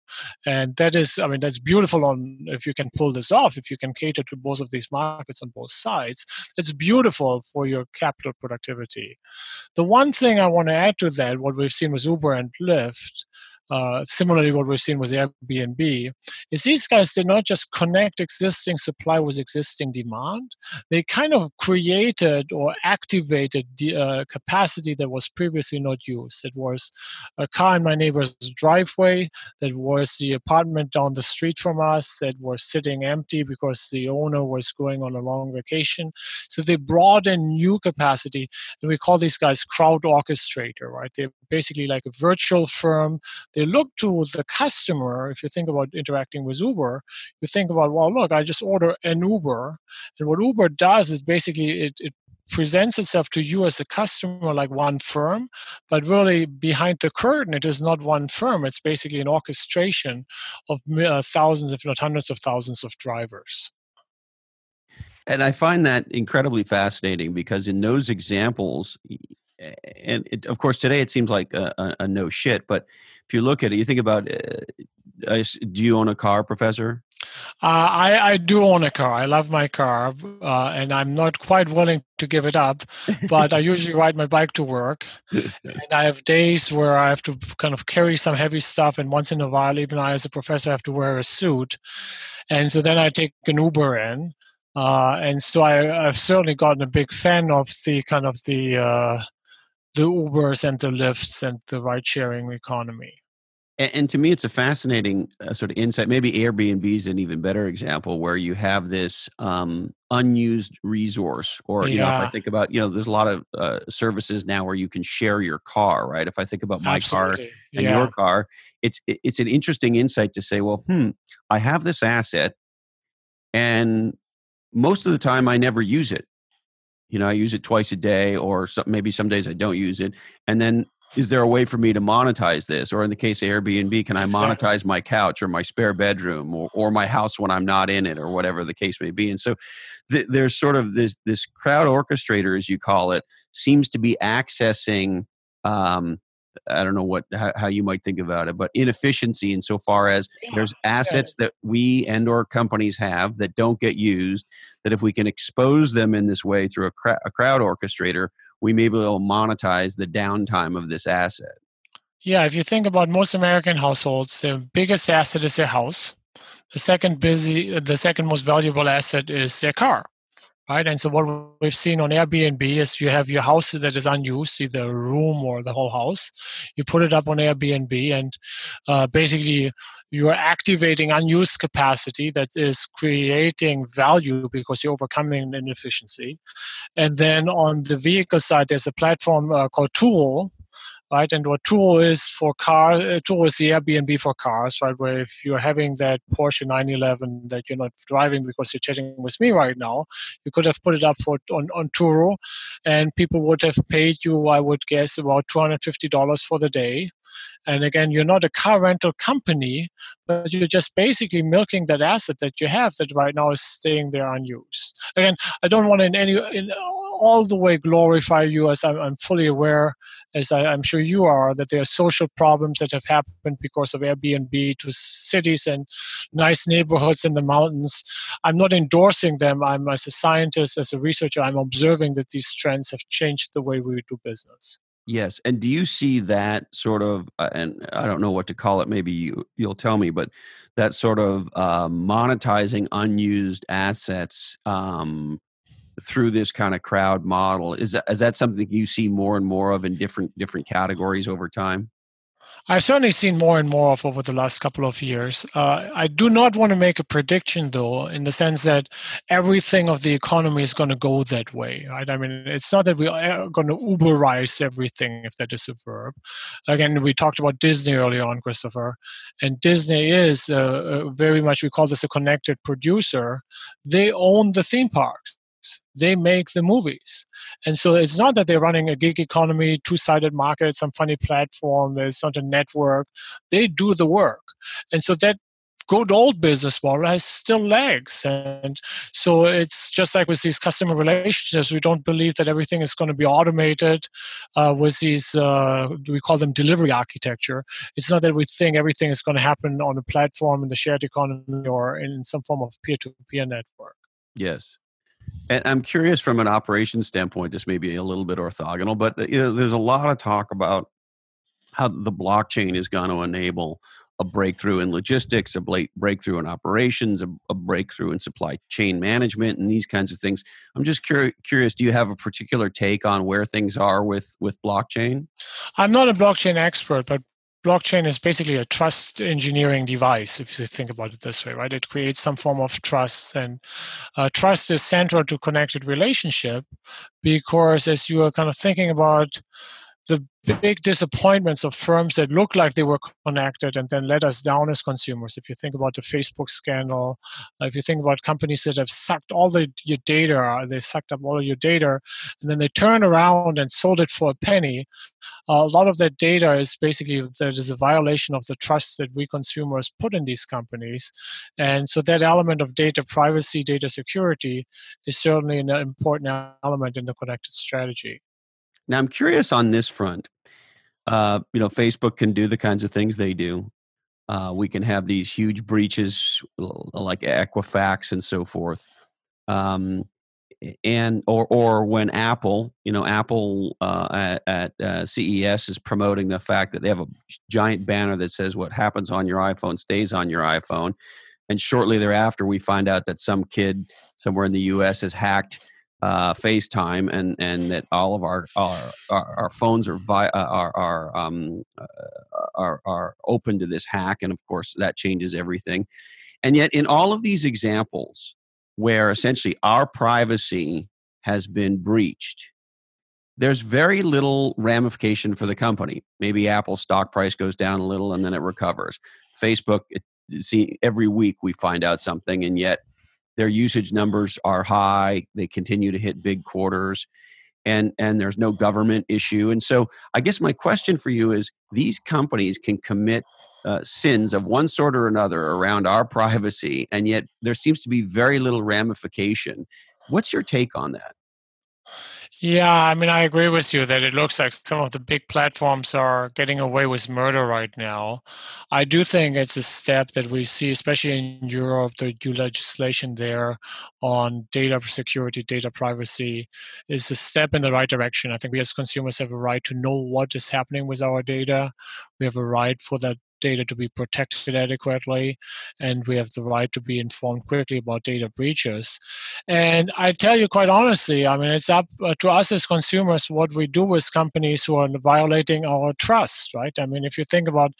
And that is, I mean, that's beautiful on if you can pull this off, if you can cater to both of these markets on both sides, it's beautiful for your capital productivity. The one thing I want to add to that, what we've seen with Uber and Lyft, uh, similarly what we've seen with Airbnb, is these guys did not just connect existing supply with existing demand. They kind of created or activated the uh, capacity that was previously not used. It was a car in my neighbor's driveway, that was the apartment down the street from us that was sitting empty because the owner was going on a long vacation. So they brought in new capacity, and we call these guys crowd orchestrator, right? They're basically like a virtual firm. They look to the customer. If you think about interacting with Uber, you think about, well, look, I just order an Uber. And what Uber does is basically it, it presents itself to you as a customer like one firm, but really behind the curtain, it is not one firm. It's basically an orchestration of thousands, if not hundreds of thousands of drivers. And I find that incredibly fascinating because in those examples, and it, of course, today it seems like a, a, a no shit, but if you look at it, you think about uh, I, do you own a car, Professor? Uh, I, I do own a car. I love my car, uh, and I'm not quite willing to give it up, but I usually ride my bike to work. And I have days where I have to kind of carry some heavy stuff, and once in a while, even I as a professor have to wear a suit. And so then I take an Uber in. Uh, and so I, I've certainly gotten a big fan of the kind of the uh, the Ubers and the Lyfts and the ride-sharing economy. And to me, it's a fascinating uh, sort of insight. Maybe Airbnb is an even better example where you have this um, unused resource. Or, you yeah. know, if I think about, you know, there's a lot of uh, services now where you can share your car, right? If I think about my Absolutely. car and yeah. your car, it's it's an interesting insight to say, well, hmm, I have this asset, and most of the time I never use it. You know, I use it twice a day, or some, maybe some days I don't use it, and then. Is there a way for me to monetize this? Or in the case of Airbnb, can I monetize my couch or my spare bedroom or, or my house when I'm not in it or whatever the case may be? And so th- there's sort of this this crowd orchestrator, as you call it, seems to be accessing, um, I don't know what how, how you might think about it, but inefficiency insofar as yeah, there's assets yeah. that we and or companies have that don't get used, that if we can expose them in this way through a, cra- a crowd orchestrator, we may be able to monetize the downtime of this asset. Yeah, if you think about most American households, their biggest asset is their house. The second busy, the second most valuable asset is their car, right? And so what we've seen on Airbnb is you have your house that is unused, either a room or the whole house. You put it up on Airbnb, and uh, basically you are activating unused capacity that is creating value because you're overcoming inefficiency. And then on the vehicle side, there's a platform uh, called Turo, right? And what Turo is for cars, uh, Turo is the Airbnb for cars, right? Where if you're having that Porsche nine eleven that you're not driving because you're chatting with me right now, you could have put it up for on, on Turo, and people would have paid you, I would guess, about two hundred fifty dollars for the day. And again, you're not a car rental company, but you're just basically milking that asset that you have that right now is staying there unused. Again, I don't want to in any in all the way glorify you, as I'm, I'm fully aware, as I, I'm sure you are, that there are social problems that have happened because of Airbnb to cities and nice neighborhoods in the mountains. I'm not endorsing them. I'm, as a scientist, as a researcher, I'm observing that these trends have changed the way we do business. Yes. And do you see that sort of, uh, and I don't know what to call it, maybe you, you'll tell me, but that sort of uh, monetizing unused assets um, through this kind of crowd model, is that, is that something you see more and more of in different different categories over time? I've certainly seen more and more of over the last couple of years. Uh, I do not want to make a prediction, though, in the sense that everything of the economy is going to go that way, right? I mean, it's not that we are going to Uberize everything, if that is a verb. Again, we talked about Disney earlier on, Christopher, and Disney is uh, very much, we call this a connected producer. They own the theme parks. They make the movies. And so it's not that they're running a gig economy, two-sided market, some funny platform, there's not a network. They do the work. And so that good old business model has still legs. And so it's just like with these customer relationships, we don't believe that everything is going to be automated uh, with these, uh, we call them delivery architecture. It's not that we think everything is going to happen on a platform in the shared economy or in some form of peer-to-peer network. Yes. And I'm curious from an operations standpoint, this may be a little bit orthogonal, but you know, there's a lot of talk about how the blockchain is going to enable a breakthrough in logistics, a breakthrough in operations, a breakthrough in supply chain management, and these kinds of things. I'm just cur- curious, do you have a particular take on where things are with, with blockchain? I'm not a blockchain expert, but blockchain is basically a trust engineering device, if you think about it this way, right? It creates some form of trust, and uh, trust is central to connected relationship because as you are kind of thinking about the big disappointments of firms that look like they were connected and then let us down as consumers. If you think about the Facebook scandal, if you think about companies that have sucked all the, your data, they sucked up all of your data, and then they turn around and sold it for a penny, a lot of that data is basically, that is a violation of the trust that we consumers put in these companies. And so that element of data privacy, data security is certainly an important element in the connected strategy. Now, I'm curious on this front. Uh, you know, Facebook can do the kinds of things they do. Uh, we can have these huge breaches like Equifax and so forth. Um, and or or when Apple, you know, Apple uh, at, at uh, C E S is promoting the fact that they have a giant banner that says what happens on your iPhone stays on your iPhone. And shortly thereafter, we find out that some kid somewhere in the U S has hacked uh, FaceTime, and, and that all of our our, our phones are vi- are are, um, are are open to this hack, and of course that changes everything. And yet, in all of these examples where essentially our privacy has been breached, there's very little ramification for the company. Maybe Apple's stock price goes down a little, and then it recovers. Facebook. It, See, every week we find out something, and yet their usage numbers are high. They continue to hit big quarters, and, and there's no government issue. And so I guess my question for you is, these companies can commit uh, sins of one sort or another around our privacy, and yet there seems to be very little ramification. What's your take on that? Yeah, I mean, I agree with you that it looks like some of the big platforms are getting away with murder right now. I do think it's a step that we see, especially in Europe, the E U legislation there on data security, data privacy is a step in the right direction. I think we as consumers have a right to know what is happening with our data. We have a right for that data to be protected adequately, and we have the right to be informed quickly about data breaches. And I tell you quite honestly, I mean, it's up to us as consumers what we do with companies who are violating our trust, right? I mean, if you think about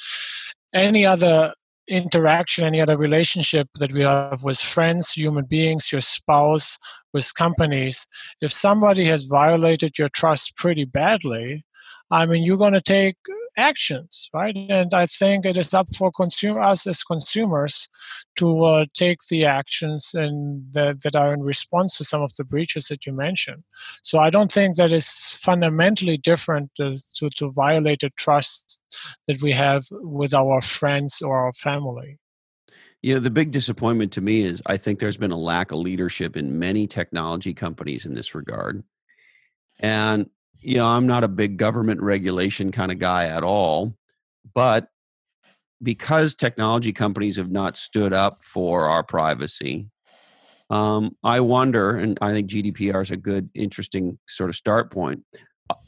any other interaction, any other relationship that we have with friends, human beings, your spouse, with companies, if somebody has violated your trust pretty badly, I mean, you're going to take actions, right? And I think it is up for consumer, us as consumers to uh, take the actions and the, that are in response to some of the breaches that you mentioned. So I don't think that is fundamentally different to, to, to violated trust that we have with our friends or our family. You know, the big disappointment to me is I think there's been a lack of leadership in many technology companies in this regard. And you know, I'm not a big government regulation kind of guy at all, but because technology companies have not stood up for our privacy, um, I wonder, and I think G D P R is a good, interesting sort of start point.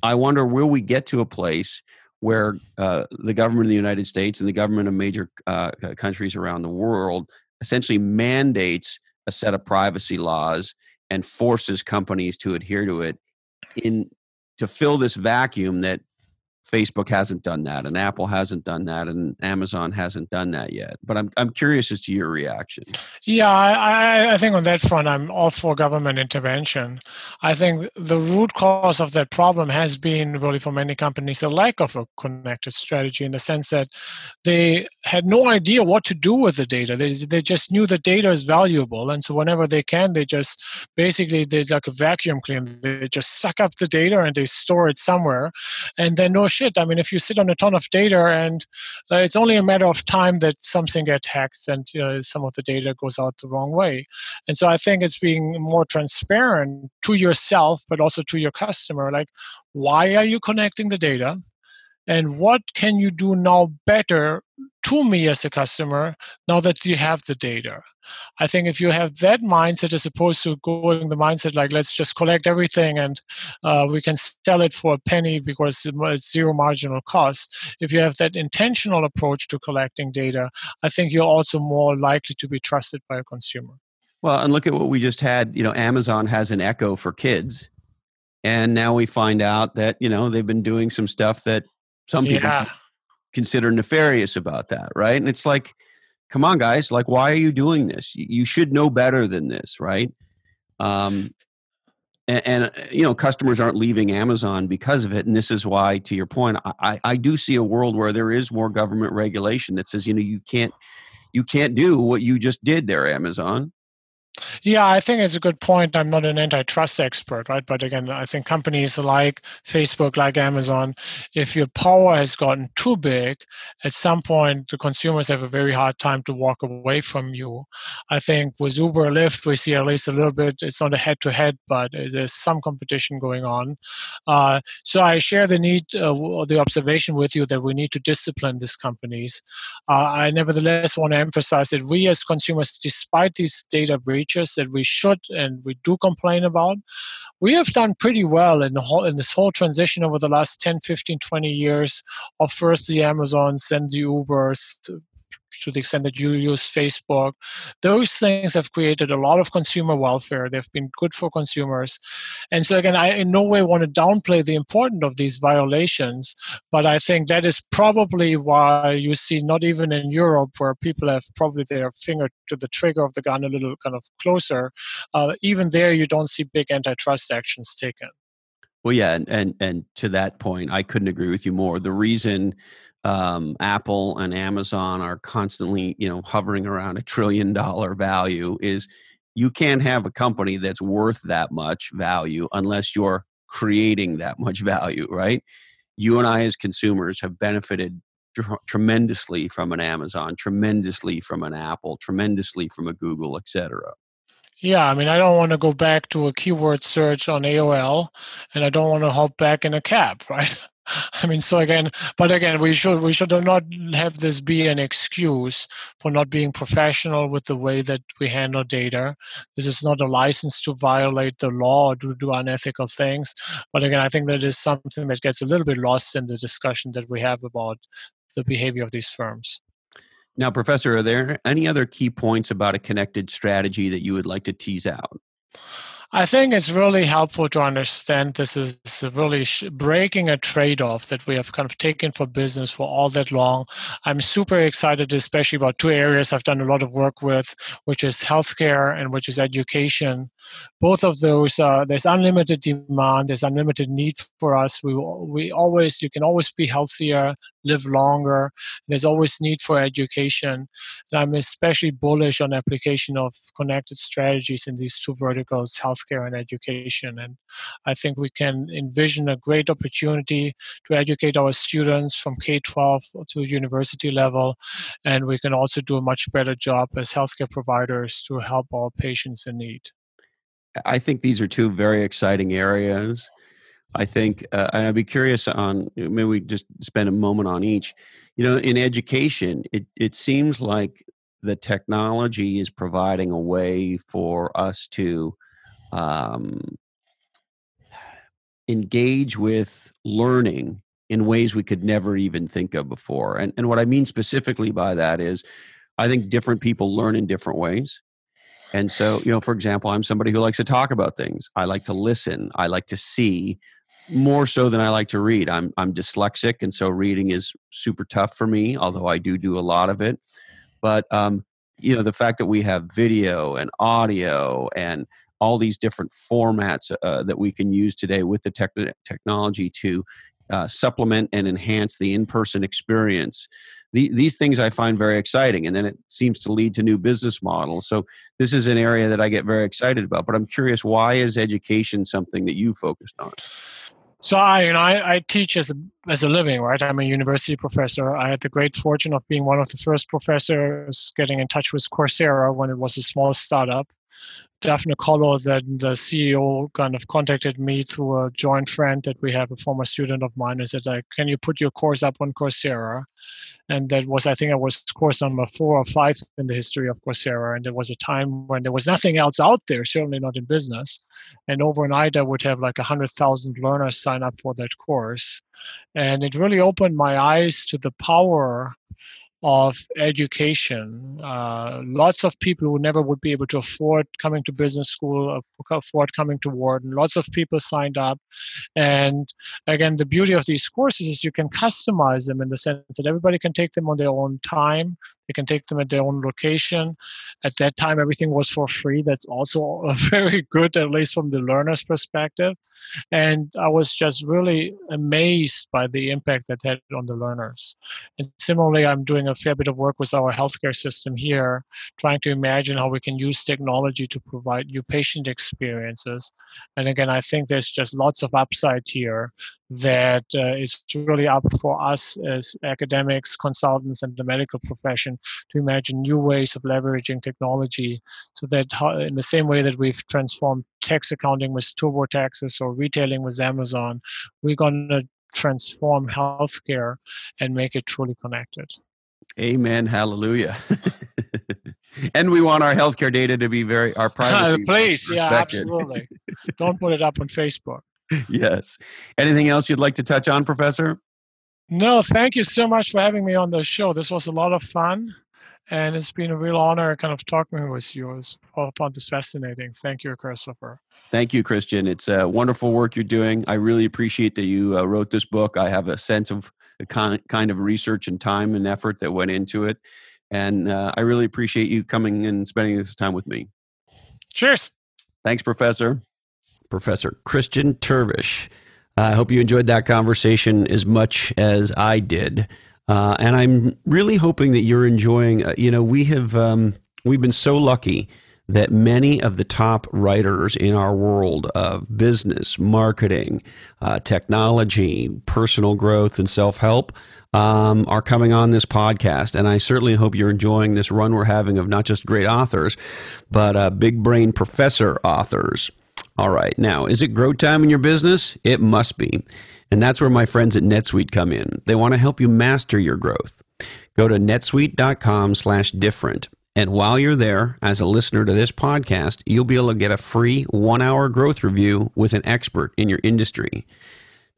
I wonder, will we get to a place where uh, the government of the United States and the government of major uh, countries around the world essentially mandates a set of privacy laws and forces companies to adhere to it in to fill this vacuum that Facebook hasn't done that, and Apple hasn't done that, and Amazon hasn't done that yet. But I'm I'm curious as to your reaction. Yeah, I, I think on that front, I'm all for government intervention. I think the root cause of that problem has been really for many companies a lack of a connected strategy, in the sense that they had no idea what to do with the data. They they just knew the data is valuable, and so whenever they can, they just basically they like a vacuum cleaner. They just suck up the data and they store it somewhere, and then no. Shit. I mean, if you sit on a ton of data, and uh, it's only a matter of time that something gets hacked and uh, some of the data goes out the wrong way. And so I think it's being more transparent to yourself, but also to your customer. Like, why are you connecting the data? And what can you do now better to me as a customer now that you have the data? I think if you have that mindset as opposed to going the mindset like, let's just collect everything and uh, we can sell it for a penny because it's zero marginal cost. If you have that intentional approach to collecting data, I think you're also more likely to be trusted by a consumer. Well, and look at what we just had. You know, Amazon has an Echo for kids. And now we find out that, you know, they've been doing some stuff that some people yeah. consider nefarious about that, right? And it's like, come on, guys. Like, why are you doing this? You should know better than this, right? Um, and, and, you know, customers aren't leaving Amazon because of it. And this is why, to your point, I, I do see a world where there is more government regulation that says, you know, you can't, you can't do what you just did there, Amazon. Yeah, I think it's a good point. I'm not an antitrust expert, right? But again, I think companies like Facebook, like Amazon, if your power has gotten too big, at some point, the consumers have a very hard time to walk away from you. I think with Uber, Lyft, we see at least a little bit, it's not a head-to-head, but there's some competition going on. Uh, so I share the need uh, or the observation with you that we need to discipline these companies. Uh, I nevertheless want to emphasize that we as consumers, despite these data breaches, that we should and we do complain about, we have done pretty well in the whole, in this whole transition over the last ten, fifteen, twenty years of first the Amazons, then the Ubers, to, to the extent that you use Facebook. Those things have created a lot of consumer welfare. They've been good for consumers. And so again, I in no way want to downplay the importance of these violations, but I think that is probably why you see not even in Europe, where people have probably their finger to the trigger of the gun a little kind of closer, uh, even there you don't see big antitrust actions taken. Well, yeah, and, and, and to that point, I couldn't agree with you more. The reason um, Apple and Amazon are constantly, you know, hovering around a trillion dollar value is you can't have a company that's worth that much value unless you're creating that much value, right? You and I as consumers have benefited tr- tremendously from an Amazon, tremendously from an Apple, tremendously from a Google, et cetera. Yeah, I mean, I don't want to go back to a keyword search on A O L, and I don't want to hop back in a cab, right? I mean, so again, but again, we should we should not have this be an excuse for not being professional with the way that we handle data. This is not a license to violate the law or to do unethical things. But again, I think that is something that gets a little bit lost in the discussion that we have about the behavior of these firms. Now, Professor, are there any other key points about a connected strategy that you would like to tease out? I think it's really helpful to understand this is really sh- breaking a trade-off that we have kind of taken for business for all that long. I'm super excited, especially about two areas I've done a lot of work with, which is healthcare and which is education. Both of those, uh, there's unlimited demand, there's unlimited need for us. We we always, you can always be healthier, live longer. There's always need for education. And I'm especially bullish on application of connected strategies in these two verticals, healthcare Healthcare and education. And I think we can envision a great opportunity to educate our students from K twelve to university level. And we can also do a much better job as healthcare providers to help our patients in need. I think these are two very exciting areas. I think, uh, and I'd be curious on, maybe we just spend a moment on each. You know, in education, it, it seems like the technology is providing a way for us to Um, engage with learning in ways we could never even think of before. And, and what I mean specifically by that is I think different people learn in different ways. And so, you know, for example, I'm somebody who likes to talk about things. I like to listen. I like to see more so than I like to read. I'm, I'm dyslexic. And so reading is super tough for me, although I do do a lot of it. But, um, you know, the fact that we have video and audio and all these different formats uh, that we can use today with the tech- technology to uh, supplement and enhance the in-person experience. The- these things I find very exciting, and then it seems to lead to new business models. So this is an area that I get very excited about, but I'm curious, why is education something that you focused on? So I, you know, I, I teach as a, as a living, right? I'm a university professor. I had the great fortune of being one of the first professors getting in touch with Coursera when it was a small startup. Daphne Collo, then the C E O, kind of contacted me through a joint friend that we have, a former student of mine, and said, can you put your course up on Coursera? And that was, I think it was course number four or five in the history of Coursera. And there was a time when there was nothing else out there, certainly not in business. And overnight, I would have like one hundred thousand learners sign up for that course. And it really opened my eyes to the power of education. Uh, lots of people who never would be able to afford coming to business school, afford coming to Wharton. Lots of people signed up. And again, the beauty of these courses is you can customize them in the sense that everybody can take them on their own time. They can take them at their own location. At that time, everything was for free. That's also very good, at least from the learner's perspective. And I was just really amazed by the impact that had on the learners. And similarly, I'm doing a fair bit of work with our healthcare system here, trying to imagine how we can use technology to provide new patient experiences. And again, I think there's just lots of upside here that uh, is really up for us as academics, consultants, and the medical profession to imagine new ways of leveraging technology so that how, in the same way that we've transformed tax accounting with TurboTaxes or retailing with Amazon, we're going to transform healthcare and make it truly connected. Amen. Hallelujah. And we want our healthcare data to be very, our privacy. Please. Yeah, absolutely. Don't put it up on Facebook. Yes. Anything else you'd like to touch on, Professor? No, thank you so much for having me on the show. This was a lot of fun, and it's been a real honor kind of talking with you. It's found this fascinating. Thank you, Christopher. Thank you, Christian. It's uh, wonderful work you're doing. I really appreciate that you uh, wrote this book. I have a sense of the con- kind of research and time and effort that went into it. And uh, I really appreciate you coming and spending this time with me. Cheers. Thanks, Professor. Professor Christian Terwiesch. I hope you enjoyed that conversation as much as I did. Uh, and I'm really hoping that you're enjoying, uh, you know, we have, um, we've been so lucky that many of the top writers in our world of business, marketing, uh, technology, personal growth, and self-help um, are coming on this podcast. And I certainly hope you're enjoying this run we're having of not just great authors, but uh, big brain professor authors. All right. Now, is it grow time in your business? It must be. And that's where my friends at NetSuite come in. They want to help you master your growth. Go to netsuite.com slash different. And while you're there, as a listener to this podcast, you'll be able to get a free one-hour growth review with an expert in your industry.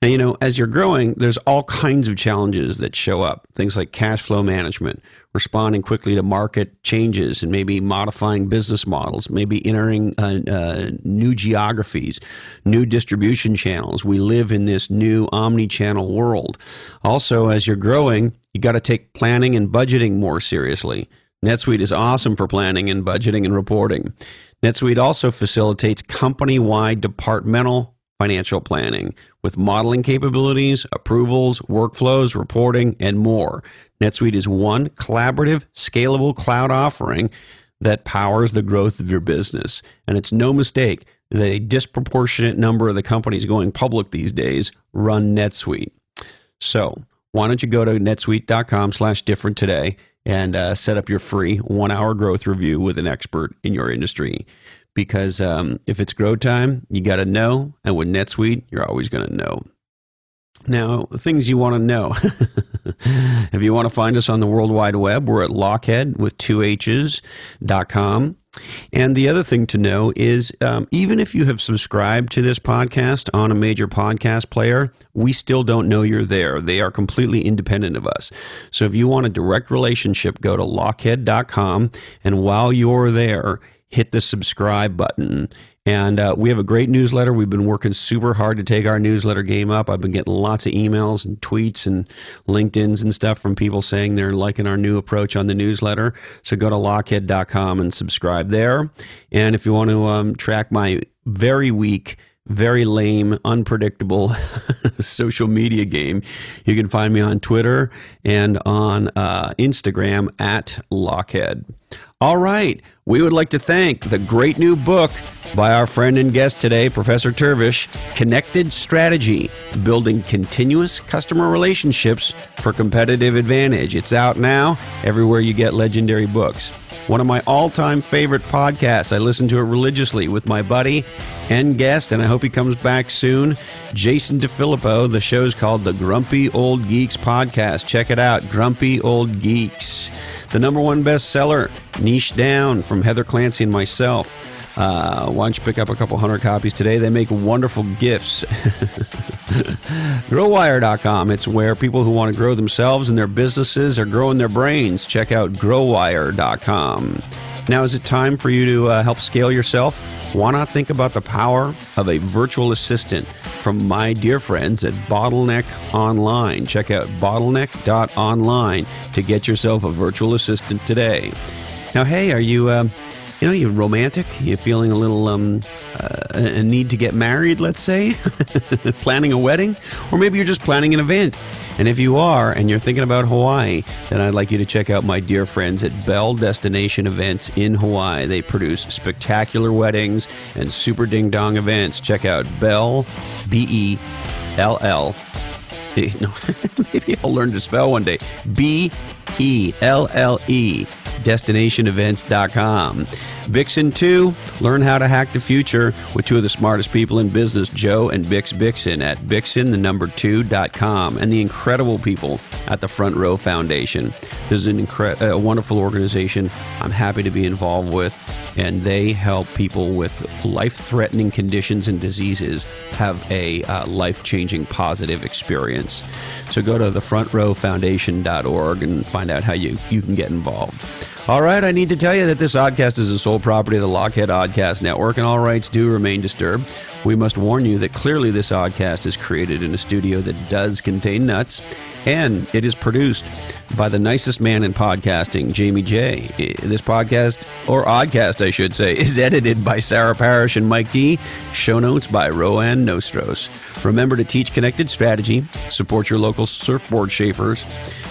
Now, you know, as you're growing, there's all kinds of challenges that show up. Things like cash flow management, responding quickly to market changes, and maybe modifying business models, maybe entering uh, uh, new geographies, new distribution channels. We live in this new omni-channel world. Also, as you're growing, you got to take planning and budgeting more seriously. NetSuite is awesome for planning and budgeting and reporting. NetSuite also facilitates company-wide departmental financial planning with modeling capabilities, approvals, workflows, reporting, and more. NetSuite is one collaborative, scalable cloud offering that powers the growth of your business. And it's no mistake that a disproportionate number of the companies going public these days run NetSuite. So why don't you go to netsuite.com slash different today and uh, set up your free one-hour growth review with an expert in your industry. Because um, if it's grow time, you got to know. And with NetSuite, you're always going to know. Now, things you want to know. If you want to find us on the World Wide Web, we're at Lochhead with two H's dot com. And the other thing to know is um, even if you have subscribed to this podcast on a major podcast player, we still don't know you're there. They are completely independent of us. So if you want a direct relationship, go to Lochhead dot com. And while you're there, hit the subscribe button. And uh, we have a great newsletter. We've been working super hard to take our newsletter game up. I've been getting lots of emails and tweets and LinkedIns and stuff from people saying they're liking our new approach on the newsletter. So go to Lochhead dot com and subscribe there. And if you want to um, track my very weak, very lame, unpredictable social media game, you can find me on Twitter and on uh, Instagram at Lochhead. All right. We would like to thank the great new book by our friend and guest today, Professor Terwiesch, Connected Strategy, Building Continuous Customer Relationships for Competitive Advantage. It's out now everywhere you get legendary books. One of my all-time favorite podcasts. I listen to it religiously with my buddy and guest, and I hope he comes back soon, Jason DeFilippo. The show's called the Grumpy Old Geeks Podcast. Check it out, Grumpy Old Geeks. The number one bestseller, Niche Down, from Heather Clancy and myself. Uh, why don't you pick up a couple hundred copies today? They make wonderful gifts. Growwire dot com. It's where people who want to grow themselves and their businesses are growing their brains. Check out Growwire dot com. Now, is it time for you to uh, help scale yourself? Why not think about the power of a virtual assistant from my dear friends at Bottleneck Online? Check out bottleneck dot online to get yourself a virtual assistant today. Now, hey, are you... Uh, you know, you're romantic, you're feeling a little, um, uh, a need to get married, let's say, planning a wedding, or maybe you're just planning an event. And if you are, and you're thinking about Hawaii, then I'd like you to check out my dear friends at Bell Destination Events in Hawaii. They produce spectacular weddings and super ding-dong events. Check out Bell, B E L L. No, maybe I'll learn to spell one day. B E L L E. destination events dot com. Bixen two, learn how to hack the future with two of the smartest people in business, Joe and Bix Bixen, at Bixen, the number two dot com, and the incredible people at the Front Row Foundation. This is an incre- a wonderful organization I'm happy to be involved with, and they help people with life-threatening conditions and diseases have a uh, life-changing positive experience. So go to the front row foundation dot org and find out how you, you can get involved. All right, I need to tell you that this podcast is the sole property of the Lochhead Oddcast Network, and all rights do remain disturbed. We must warn you that clearly this oddcast is created in a studio that does contain nuts, and it is produced by the nicest man in podcasting, Jamie J. This podcast, or oddcast, I should say, is edited by Sarah Parrish and Mike D. Show notes by Roanne Nostros. Remember to teach connected strategy, support your local surfboard chafers,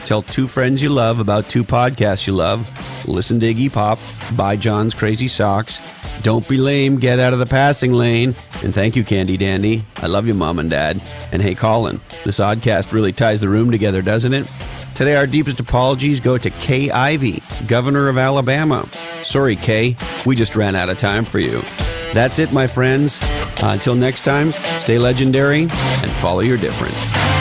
tell two friends you love about two podcasts you love, listen to Iggy Pop, buy John's Crazy Socks, don't be lame, get out of the passing lane, and thank you, Candy Dandy. I love you, Mom and Dad. And hey, Colin, this oddcast really ties the room together, doesn't it? Today, our deepest apologies go to Kay Ivey, Governor of Alabama. Sorry, Kay, we just ran out of time for you. That's it, my friends. Uh, until next time, stay legendary and follow your different.